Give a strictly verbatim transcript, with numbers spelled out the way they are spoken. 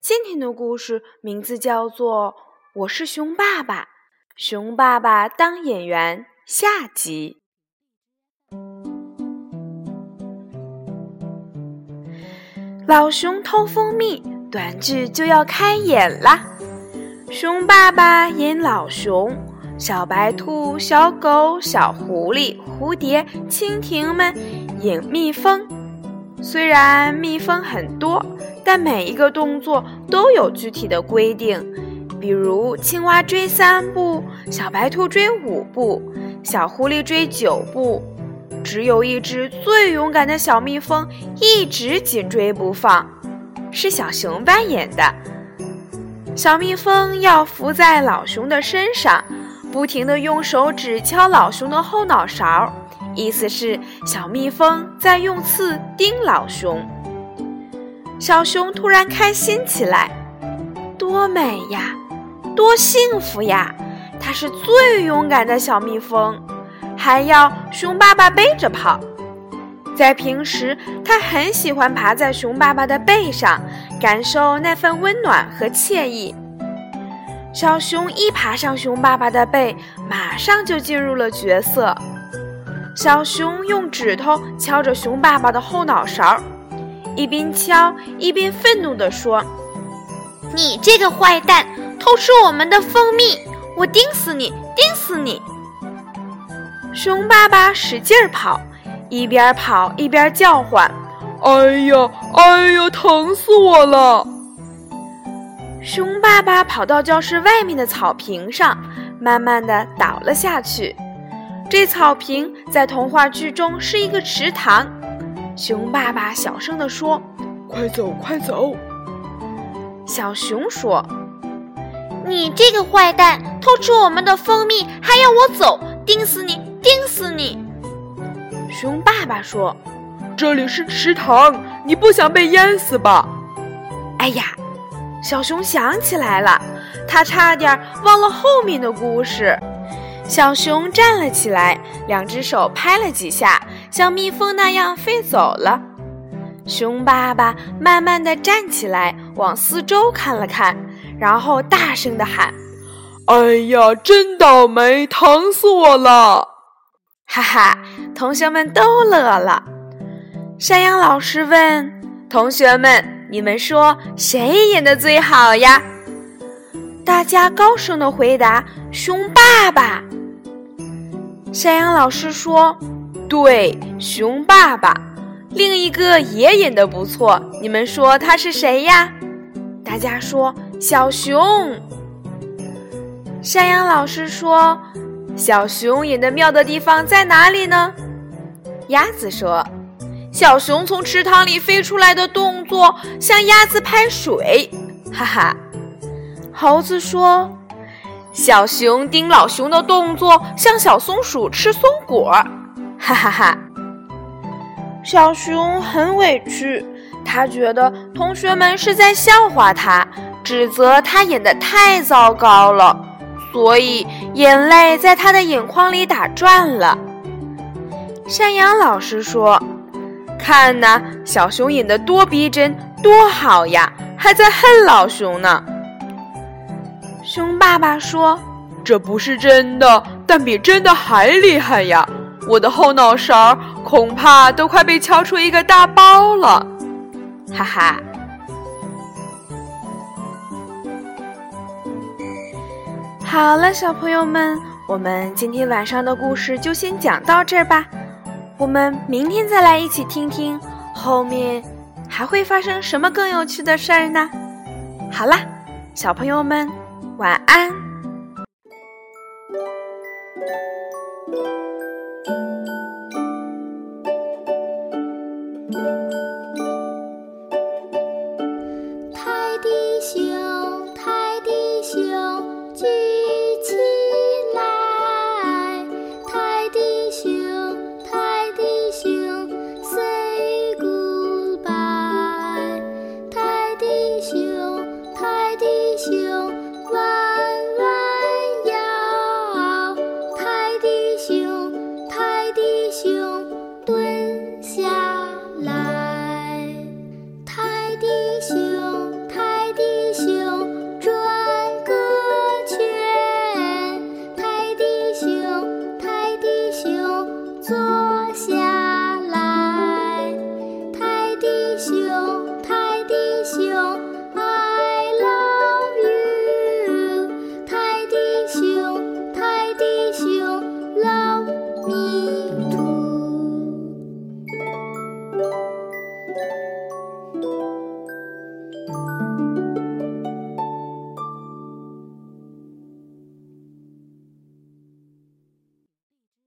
今天的故事名字叫做《我是熊爸爸，熊爸爸当演员》下集。老熊偷蜂蜜，短剧就要开演啦！熊爸爸演老熊，小白兔、小狗、小狐狸、蝴蝶、蜻蜓们演蜜蜂。虽然蜜蜂很多，但每一个动作都有具体的规定，比如青蛙追三步，小白兔追五步，小狐狸追九步。只有一只最勇敢的小蜜蜂一直紧追不放，是小熊扮演的。小蜜蜂要伏在老熊的身上，不停地用手指敲老熊的后脑勺，意思是小蜜蜂在用刺叮老熊。小熊突然开心起来，多美呀，多幸福呀，它是最勇敢的小蜜蜂，还要熊爸爸背着跑。在平时，它很喜欢爬在熊爸爸的背上，感受那份温暖和惬意。小熊一爬上熊爸爸的背，马上就进入了角色。小熊用指头敲着熊爸爸的后脑勺，一边敲一边愤怒地说：“你这个坏蛋，偷吃我们的蜂蜜，我盯死你，盯死你！”熊爸爸使劲跑，一边跑一边叫唤：“哎呀，哎呀，疼死我了！”熊爸爸跑到教室外面的草坪上，慢慢地倒了下去。这草坪在童话剧中是一个池塘。熊爸爸小声地说：“快走，快走！”小熊说：“你这个坏蛋，偷吃我们的蜂蜜，还要我走，盯死你，盯死你！”熊爸爸说：“这里是池塘，你不想被淹死吧？”哎呀！小熊想起来了，他差点忘了后面的故事。小熊站了起来，两只手拍了几下，像蜜蜂那样飞走了。熊爸爸慢慢地站起来，往四周看了看，然后大声地喊：“哎呀，真倒霉，疼死我了！”哈哈，同学们都乐了。山羊老师问同学们：“你们说谁演得最好呀？”大家高声地回答：“熊爸爸。”山羊老师说：“对，熊爸爸。另一个也演得不错，你们说他是谁呀？”大家说：“小熊。”山羊老师说：“小熊演得妙的地方在哪里呢？”鸭子说：“小熊从池塘里飞出来的动作像鸭子拍水，哈哈。”猴子说：“小熊盯老熊的动作像小松鼠吃松果，哈哈哈。”小熊很委屈，他觉得同学们是在笑话他，指责他演得太糟糕了，所以眼泪在他的眼眶里打转了。山羊老师说：“看呐，小熊演得多逼真，多好呀，还在恨老熊呢。”熊爸爸说：“这不是真的，但比真的还厉害呀，我的后脑勺恐怕都快被敲出一个大包了，哈哈。”好了，小朋友们，我们今天晚上的故事就先讲到这儿吧。我们明天再来一起听听后面还会发生什么更有趣的事儿呢。好啦，小朋友们，晚安。泰迪熊，泰